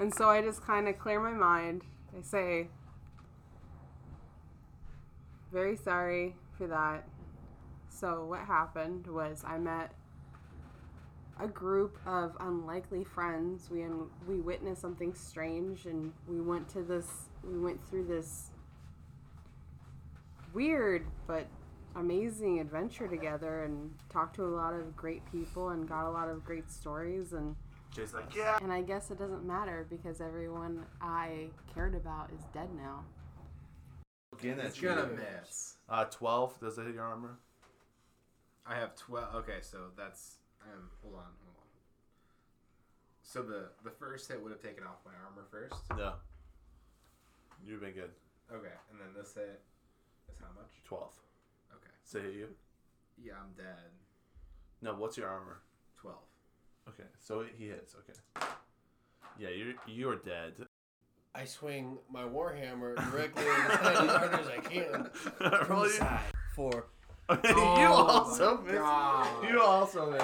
And so I just kind of clear my mind. I say, very sorry for that. So what happened was I met a group of unlikely friends. We witnessed something strange, and we went through this weird but amazing adventure together, and talked to a lot of great people and got a lot of great stories. And Jay's like, yeah. And I guess it doesn't matter because everyone I cared about is dead now. Again, that's gonna miss. 12. Does that hit your armor? I have 12. Okay, so that's hold on. So the first hit would have taken off my armor first. No. You've been good. Okay, and then this hit is how much? 12. Okay. Does it hit you? Yeah, I'm dead. No, what's your armor? 12. Okay, so he hits. Okay. Yeah, you're dead. I swing my warhammer directly in the head as hard as I can. From the side. 4. You also miss. I thought we were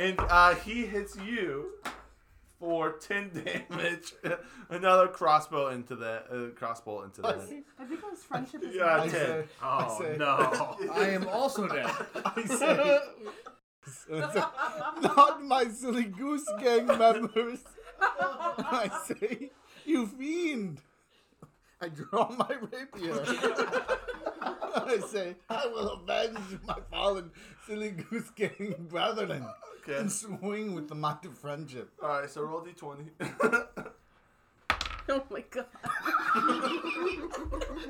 again. And he hits you for 10 damage. Another crossbow into that. I think it was friendship. Yeah, 10. I say, no. I am also dead. I say, not my silly goose gang members. I say, you fiend. I draw my rapier. I say, I will avenge my fallen silly goose gang brethren and swing with the might of friendship. All right, so roll d20. Oh my god.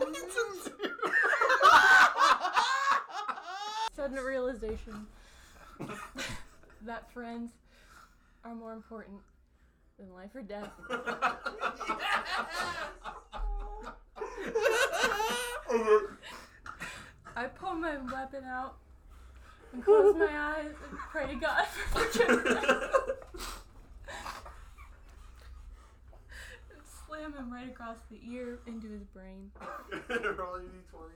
It's a 2. Sudden realization that friends are more important than life or death. Yes! I pull my weapon out and close my eyes and pray to God for forgiveness. Slam him right across the ear into his brain. Roll your d20.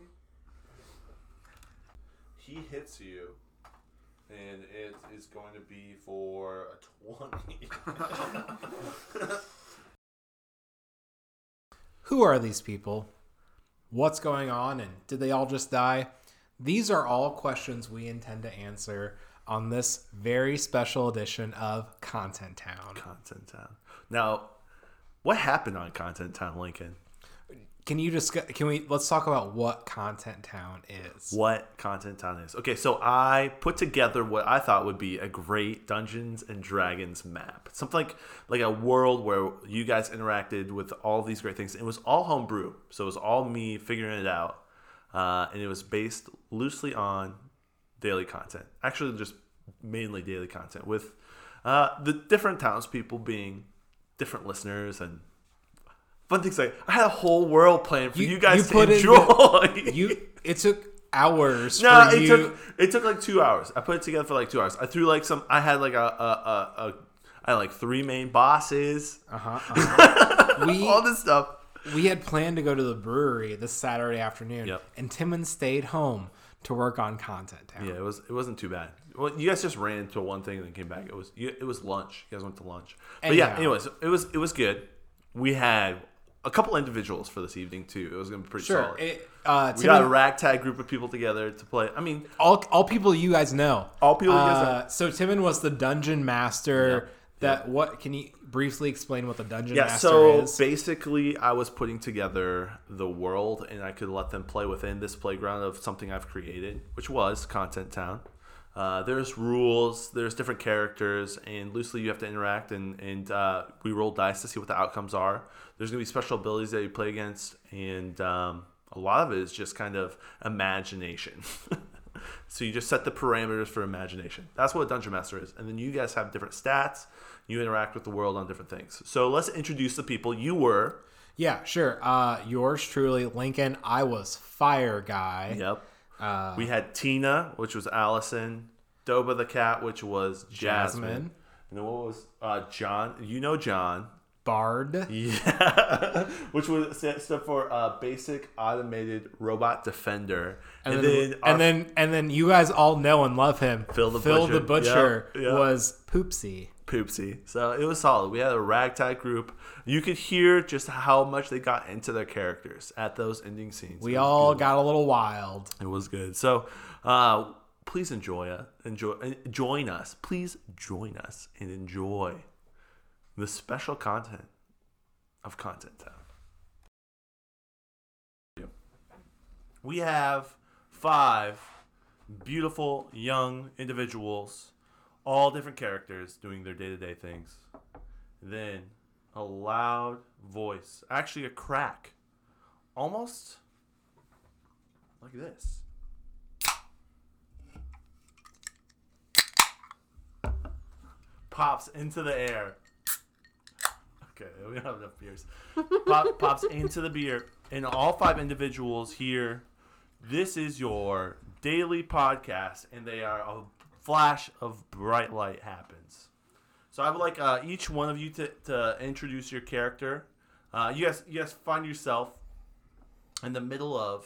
He hits you, and it is going to be for a 20. Who are these people? What's going on, and did they all just die? These are all questions we intend to answer on this very special edition of Content Town. Content Town. Now, what happened on Content Town, Lincoln? Let's talk about what Content Town is. What Content Town is. Okay, so I put together what I thought would be a great Dungeons and Dragons map. Something like a world where you guys interacted with all these great things. It was all homebrew, so it was all me figuring it out. And it was based loosely on daily content. Actually, just mainly daily content with the different townspeople being different listeners and fun things. Like, I had a whole world plan for you guys to enjoy. It took hours. No, for you. It took like 2 hours. I put it together for like 2 hours. I threw like some. I had like I had 3 main bosses. All this stuff. We had planned to go to the brewery this Saturday afternoon, and Timon stayed home to work on Content Town. Yeah, it wasn't too bad. Well, you guys just ran into one thing and then came back. It was lunch. You guys went to lunch. But anyways, it was good. We had a couple individuals for this evening, too. It was going to be pretty solid. We got a ragtag group of people together to play. I mean, all people you guys know. All people you guys know. So Timon was the dungeon master. What can you briefly explain what the dungeon master is? So basically, I was putting together the world, and I could let them play within this playground of something I've created, which was Content Town. There's rules, there's different characters, and loosely you have to interact, and we roll dice to see what the outcomes are. There's going to be special abilities that you play against, and a lot of it is just kind of imagination. So you just set the parameters for imagination. That's what a Dungeon Master is. And then you guys have different stats. You interact with the world on different things. So let's introduce the people you were. Yeah, sure. Yours truly, Lincoln. I was Fire Guy. Yep. We had Tina, which was Allison. Doba the cat, which was Jasmine. And then what was John? You know John. Bard. Yeah. Which was stood for Basic Automated Robot Defender. And then you guys all know and love him. Phil the Butcher. Phil the Butcher was Poopsie. Poopsie. So it was solid. We had a ragtag group. You could hear just how much they got into their characters at those ending scenes. We all got a little wild. It was good. So please join us. Please join us and enjoy the special content of Content Town. We have 5 beautiful young individuals, all different characters doing their day-to-day things. Then a loud voice, actually a crack, almost like this. Pops into the air. Okay, we don't have enough beers. Pops into the beer. And all 5 individuals here, this is your daily podcast, and they are a flash of bright light happens. So I would like each one of you to introduce your character. You guys find yourself in the middle of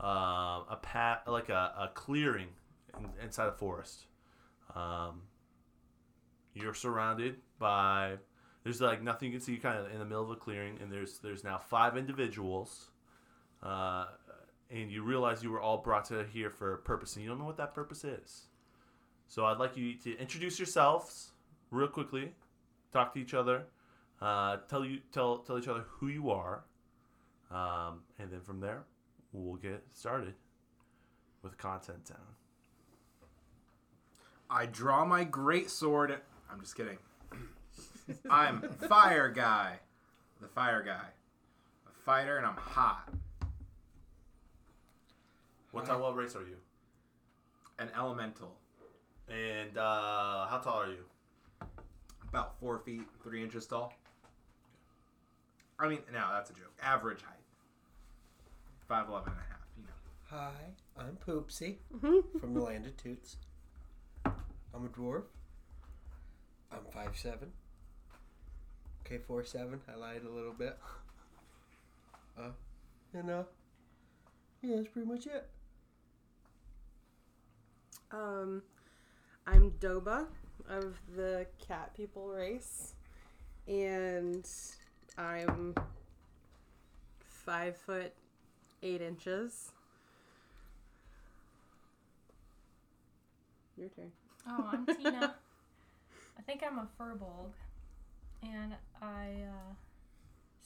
a clearing inside a forest. You're surrounded by, there's like nothing you can see. You're kind of in the middle of a clearing, and there's now 5 individuals. And you realize you were all brought to here for a purpose, and you don't know what that purpose is. So I'd like you to introduce yourselves real quickly, talk to each other, tell each other who you are, and then from there we'll get started with Content Town. I draw my great sword. I'm just kidding. I'm Fire Guy, a fighter, and I'm hot. What race are you? An elemental. And how tall are you? About 4 feet, 3 inches tall. I mean, no, that's a joke. Average height. 5'11" and a half, you know. Hi, I'm Poopsie from the Land of Toots. I'm a dwarf. I'm 5'7". Okay, 4'7". I lied a little bit. Yeah, that's pretty much it. I'm Doba of the cat people race, and I'm 5 foot 8 inches. Your turn. Oh, I'm Tina. I think I'm a furbolg, and I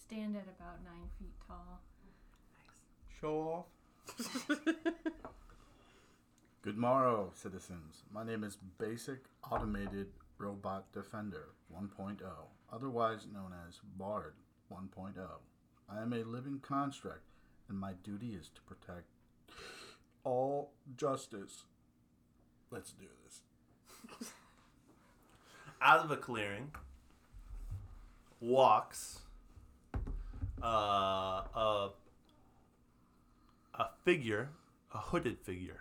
stand at about 9 feet tall. Nice. Show off. Good morrow, citizens. My name is Basic Automated Robot Defender 1.0, otherwise known as Bard 1.0. I am a living construct, and my duty is to protect all justice. Let's do this. Out of a clearing walks a figure, a hooded figure,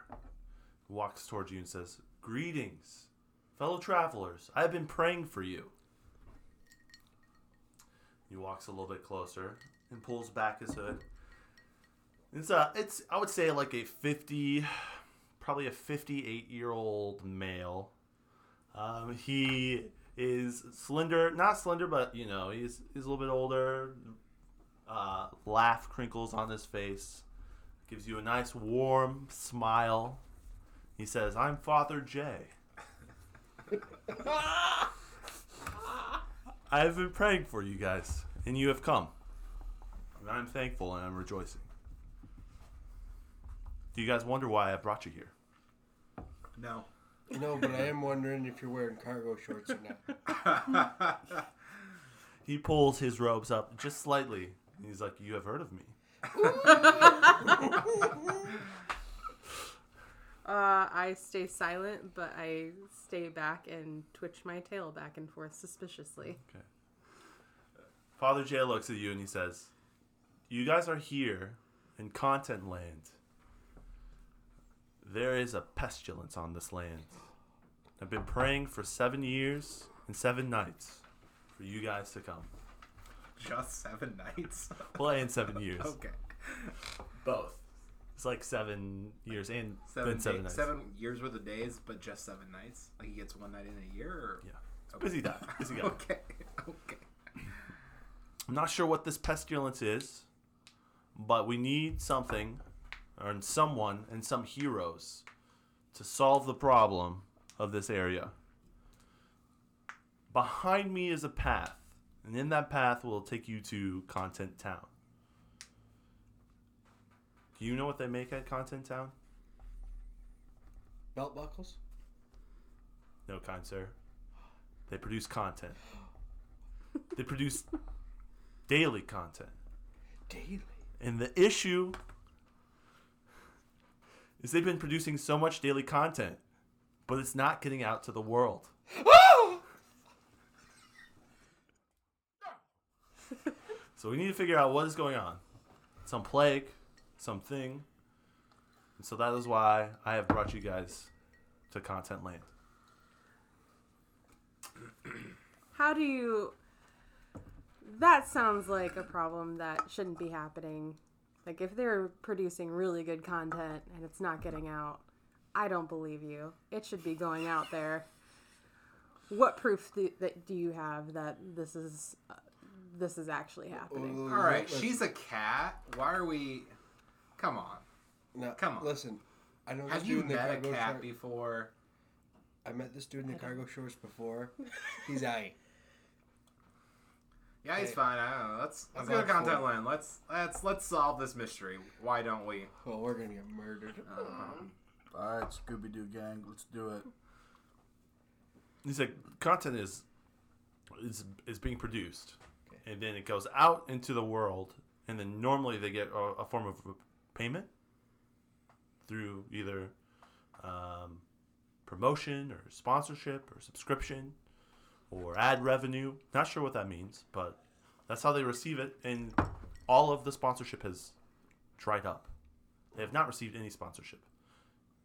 walks towards you and says, "Greetings, fellow travelers. I have been praying for you." He walks a little bit closer and pulls back his hood. It's I would say like probably a 58-year-old male. He is slender, not slender, but you know, he's a little bit older. Laugh crinkles on his face. Gives you a nice warm smile. He says, "I'm Father Jay. I have been praying for you guys, and you have come. And I'm thankful, and I'm rejoicing. Do you guys wonder why I brought you here?" No. No, but I am wondering if you're wearing cargo shorts or not. He pulls his robes up just slightly, and he's like, "You have heard of me." I stay silent, but I stay back and twitch my tail back and forth suspiciously. Okay. Father Jay looks at you and he says, "You guys are here in Content Land. There is a pestilence on this land. I've been praying for 7 years and 7 nights for you guys to come." Just 7 nights? Well, and 7 years. Okay. Both. It's like 7 years and then 7 nights. 7 years worth of days, but just 7 nights? Like he gets 1 night in a year? Or? Yeah. Okay. Busy dog. Busy dog. Okay. I'm not sure what this pestilence is, but we need something, or someone, and some heroes to solve the problem of this area. Behind me is a path, and in that path will take you to Content Town. Do you know what they make at Content Town? Belt buckles? No, kind sir. They produce content. They produce daily content. Daily? And the issue is they've been producing so much daily content, but it's not getting out to the world. So we need to figure out what is going on. Some plague, something. And so that is why I have brought you guys to Content Land. How do you... That sounds like a problem that shouldn't be happening. Like, if they're producing really good content and it's not getting out, I don't believe you. It should be going out there. What proof do you have that this is actually happening? All right, listen. She's a cat. Why are we... Come on. No, come on. Listen, I know this dude in the cargo shorts. Have you met a cat before? I met this dude in the cargo shorts before. He's aight. Yeah, he's fine. I don't know. Let's go to Content Land. Let's solve this mystery. Why don't we? Well, we're gonna get murdered. All right, Scooby Doo gang, let's do it. He's like, content is being produced, okay, and then it goes out into the world, and then normally they get a form of payment through either promotion or sponsorship or subscription. Or ad revenue. Not sure what that means, but that's how they receive it. And all of the sponsorship has dried up. They have not received any sponsorship.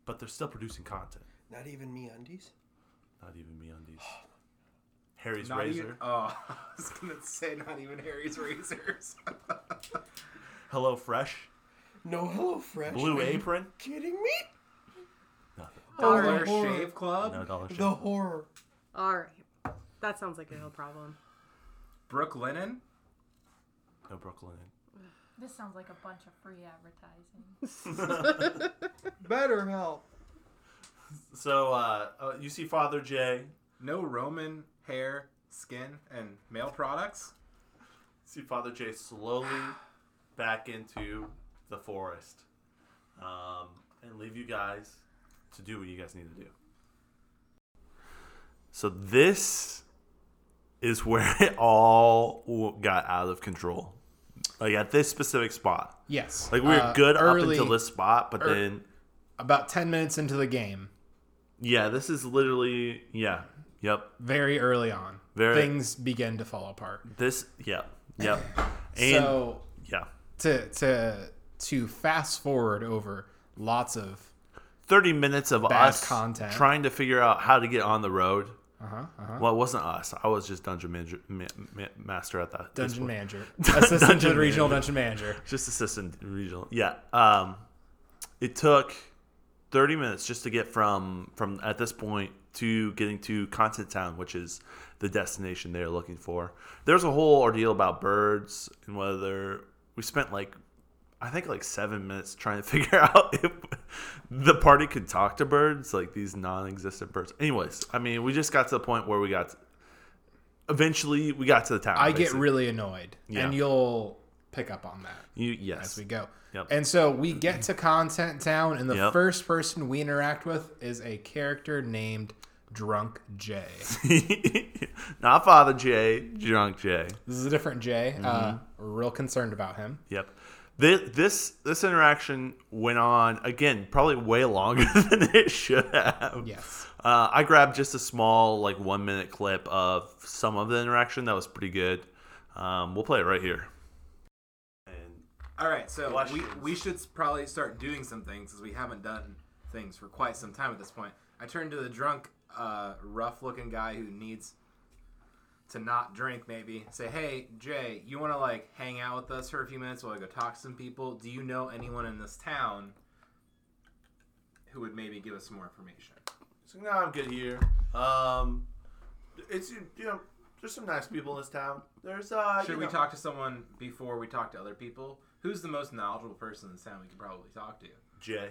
But they're still producing content. Not even MeUndies? Not even MeUndies. Harry's Razor. I was going to say not even Harry's Razors. Hello Fresh. No Hello Fresh. Blue Apron. Are you kidding me? Nothing. Dollar Shave Club? No, Dollar Shave. The horror. All right. That sounds like a real problem. Brooke Linen? No, Brooke Linen. This sounds like a bunch of free advertising. Better help. So, you see Father Jay. No Roman hair, skin, and male products. See Father Jay slowly back into the forest. And leave you guys to do what you guys need to do. So this... is where it all got out of control. Like, at this specific spot. Yes. Like, we were good up until this spot, but then... About 10 minutes into the game. Yeah, this is literally... Yeah. Yep. Very early on. Things begin to fall apart. This... Yeah. Yep. And... So... Yeah. To fast forward over lots of... 30 minutes of us content, trying to figure out how to get on the road... Well, it wasn't us. I was just dungeon manager, master at that. Dungeon manager, assistant dungeon to the regional manager. Dungeon manager. Just assistant regional. Yeah. It took 30 minutes just to get from at this point to getting to Content Town, which is the destination they're looking for. There's a whole ordeal about birds and whether we spent I think 7 minutes trying to figure out if the party could talk to birds, like these non-existent birds. Anyways, I mean, we just got to the point where eventually we got to the town. I basically get really annoyed, and you'll pick up on that as we go. Yep. And so we get to Content Town, and the first person we interact with is a character named Drunk Jay. Not Father Jay, Drunk Jay. This is a different Jay. Mm-hmm. We're real concerned about him. Yep. This interaction went on, again, probably way longer than it should have. Yes. I grabbed just a small, 1-minute clip of some of the interaction. That was pretty good. We'll play it right here. All right, so we should probably start doing some things because we haven't done things for quite some time at this point. I turned to the drunk, rough-looking guy who needs... to not drink, maybe. Say, hey, Jay, you want to, hang out with us for a few minutes while I go talk to some people? Do you know anyone in this town who would maybe give us some more information? He's like, no, I'm good here. it's, you know, there's some nice people in this town. There's Should we talk to someone before we talk to other people? Who's the most knowledgeable person in this town we could probably talk to? Jay.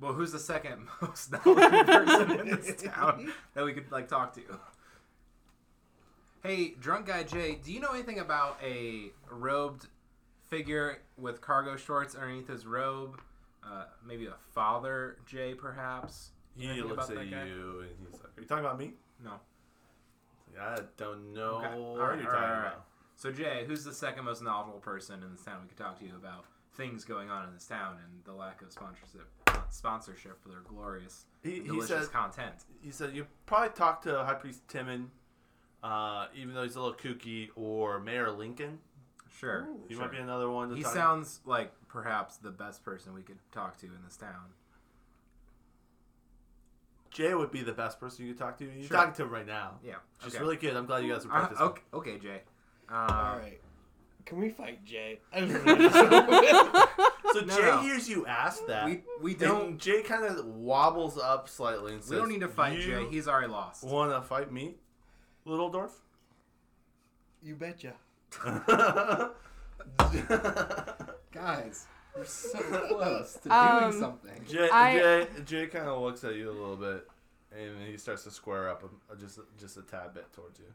Well, who's the second most knowledgeable person in this town that we could like talk to? Hey, drunk guy Jay, do you know anything about a robed figure with cargo shorts underneath his robe? Maybe a Father Jay, perhaps? He looks at you and he's like, are you talking about me? No. I don't know what you're talking about. So, Jay, who's the second most knowledgeable person in this town we could talk to you about things going on in this town and the lack of sponsorship for their glorious, delicious content? He said, you probably talk to High Priest Timon, even though he's a little kooky, or Mayor Lincoln. Sure. Ooh, he might be another one to talk to. He sounds like perhaps the best person we could talk to in this town. Jay would be the best person you could talk to. You're talking to him right now. Yeah. She's really good. I'm glad you guys are practicing. Okay, Jay. All right. Can we fight Jay? I don't really know. So Jay hears you ask that. We don't. Jay kind of wobbles up slightly and says, we don't need to fight Jay. He's already lost. Want to fight me, little dwarf? You betcha. Guys. We're so close to doing something. Jay kind of looks at you a little bit, and he starts to square up just a tad bit towards you.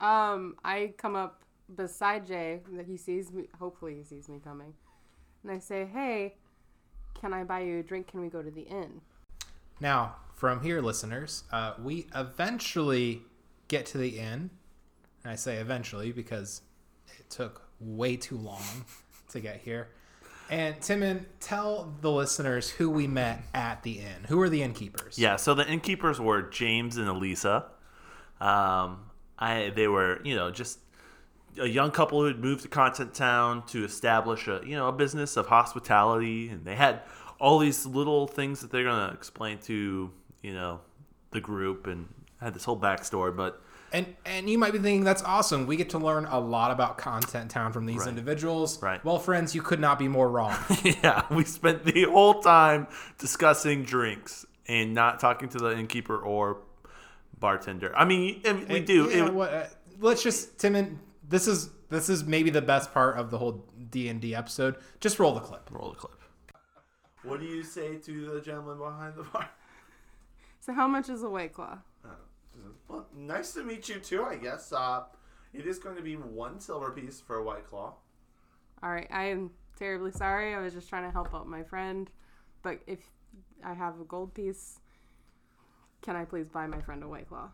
I come up beside Jay. He sees me. Hopefully, he sees me coming, and I say, "Hey, can I buy you a drink? Can we go to the inn?" Now, from here, listeners, we eventually get to the inn, and I say eventually because it took way too long to get here. And Timon, tell the listeners who we met at the inn. Who are the innkeepers? Yeah, so the innkeepers were James and Elisa. They were, just a young couple who had moved to Content Town to establish a business of hospitality, and they had all these little things that they're going to explain to, the group, and had this whole backstory, but And you might be thinking, that's awesome. We get to learn a lot about Content Town from these individuals. Right. Well, friends, you could not be more wrong. Yeah, we spent the whole time discussing drinks and not talking to the innkeeper or bartender. I mean, we do. Yeah, Timon, this is maybe the best part of the whole D&D episode. Just roll the clip. What do you say to the gentleman behind the bar? So how much is a White Claw? Well, nice to meet you too, I guess. It is going to be 1 silver piece for a White Claw. All right, I am terribly sorry. I was just trying to help out my friend. But if I have a gold piece, can I please buy my friend a White Claw?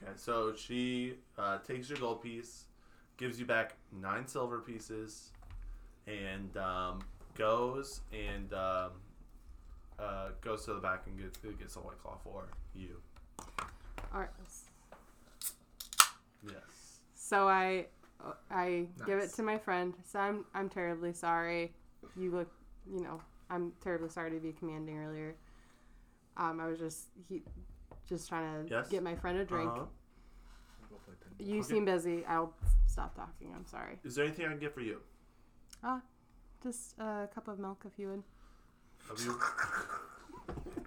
Okay, so she takes your gold piece, gives you back 9 silver pieces, and goes to the back and gets a White Claw for you. All right. Yes. So I give it to my friend. So I'm terribly sorry. You look, I'm terribly sorry to be commanding earlier. I was just trying to get my friend a drink. Uh-huh. You seem busy. I'll stop talking. I'm sorry. Is there anything I can get for you? Just a cup of milk if you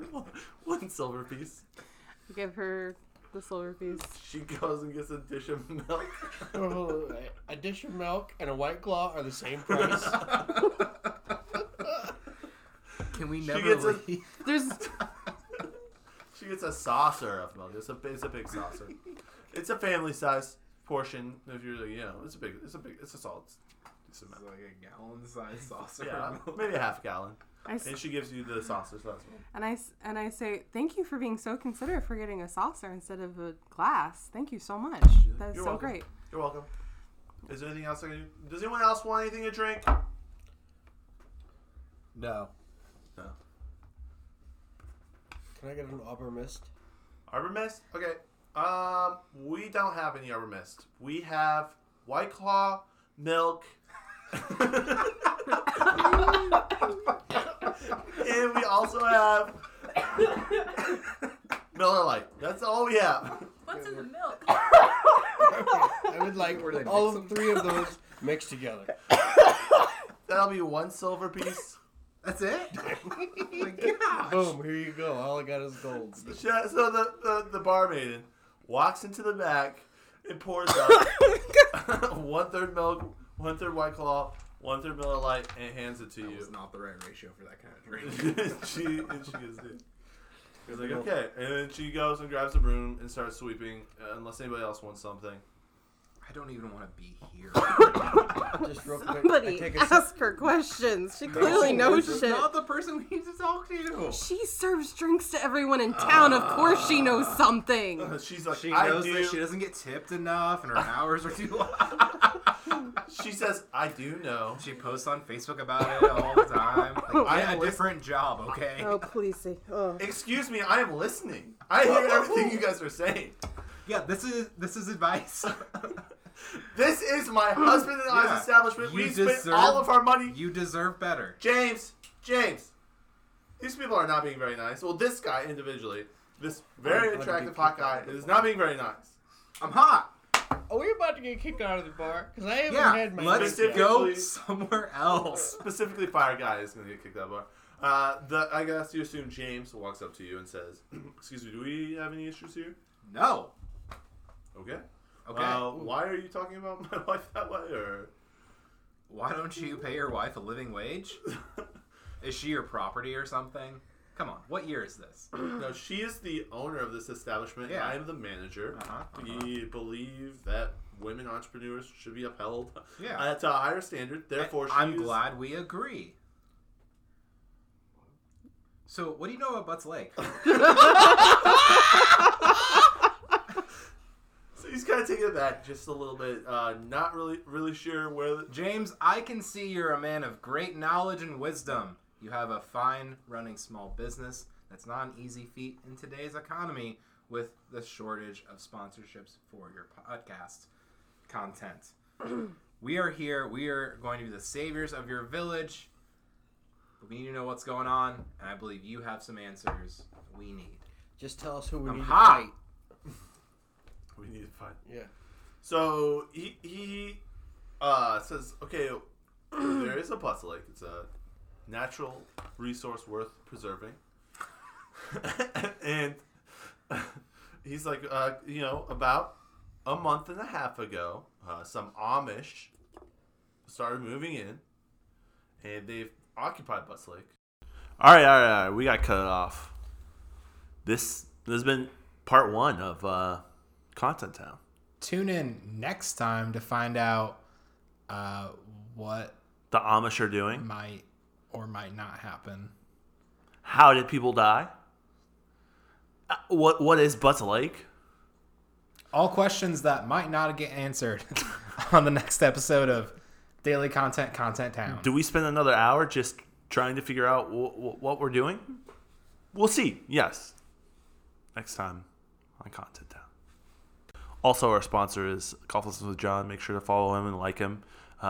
would. 1 silver piece. Give her the silver piece. She goes and gets a dish of milk. A dish of milk and a White Claw are the same price. Can we never leave? She gets a saucer of milk. It's a big saucer. It's a family size portion. If you're it's a solid. It's like a gallon size saucer. Yeah, maybe a half gallon. And she gives you the saucer. And I say, thank you for being so considerate for getting a saucer instead of a glass. Thank you so much. That's so great. You're welcome. Is there anything else I can do? Does anyone else want anything to drink? No. Can I get an Arbor Mist? Arbor Mist? Okay. We don't have any Arbor Mist. We have White Claw, milk, and we also have Miller Lite. That's all we have. What's in the milk? I would like all three of those mixed together. That'll be 1 silver piece. That's it? Oh my gosh. Boom, here you go. All I got is gold. So the barmaid, walks into the back and pours out 1/3 milk, 1/3 White Claw, 1/3 Miller Lite, and hands it to you. It's not the right ratio for that kind of drink. and she goes, dude. She's like, okay. And then she goes and grabs the broom and starts sweeping, unless anybody else wants something. I don't even want to be here. Just real quick. Somebody ask her questions. She clearly knows shit. She's not the person we need to talk to. She serves drinks to everyone in town. Of course she knows something. She's like, she knows that she doesn't get tipped enough and her hours are too long. She says, I do know. She posts on Facebook about it all the time. Like, I have a different job, okay? Oh, please see. Oh. Excuse me, I am listening. I hear everything you guys are saying. Yeah, this is advice. This is my husband and I's establishment. We spent all of our money. You deserve better. James. These people are not being very nice. Well, this guy individually, this very attractive hot guy, is not being very nice. I'm hot. Are we about to get kicked out of the bar? Because I haven't had my... Let's go somewhere else. Specifically, Fire Guy is going to get kicked out of the bar. I guess you assume James walks up to you and says, excuse me, do we have any issues here? No. Okay. Why are you talking about my wife that way, or why don't you pay your wife a living wage? Is she your property or something? Come on, what year is this? No, she is the owner of this establishment. Yeah. I am the manager. We believe that women entrepreneurs should be upheld to a higher standard. Therefore, I'm glad we agree. So, what do you know about Butts Lake? He's kind of taking it back just a little bit. Not really sure where... James, I can see you're a man of great knowledge and wisdom. You have a fine running small business. That's not an easy feat in today's economy with the shortage of sponsorships for your podcast content. We are here. We are going to be the saviors of your village. We need to know what's going on, and I believe you have some answers we need. Just tell us who we need to fight. We need to find. Yeah. So he says, okay, there is a Butts Lake. It's a natural resource worth preserving. And he's like, about a month and a half ago, some Amish started moving in, and they've occupied Butts Lake. All right. We got cut off. This has been part one of... Content Town. Tune in next time to find out what the Amish are doing. Might or might not happen. How did people die? What is Butts Lake? All questions that might not get answered on the next episode of Daily Content Town. Do we spend another hour just trying to figure out what we're doing? We'll see. Yes. Next time on Content Town. Also, our sponsor is Golf Lessons with John. Make sure to follow him and like him.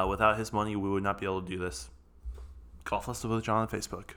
Without his money, we would not be able to do this. Golf Lessons with John on Facebook.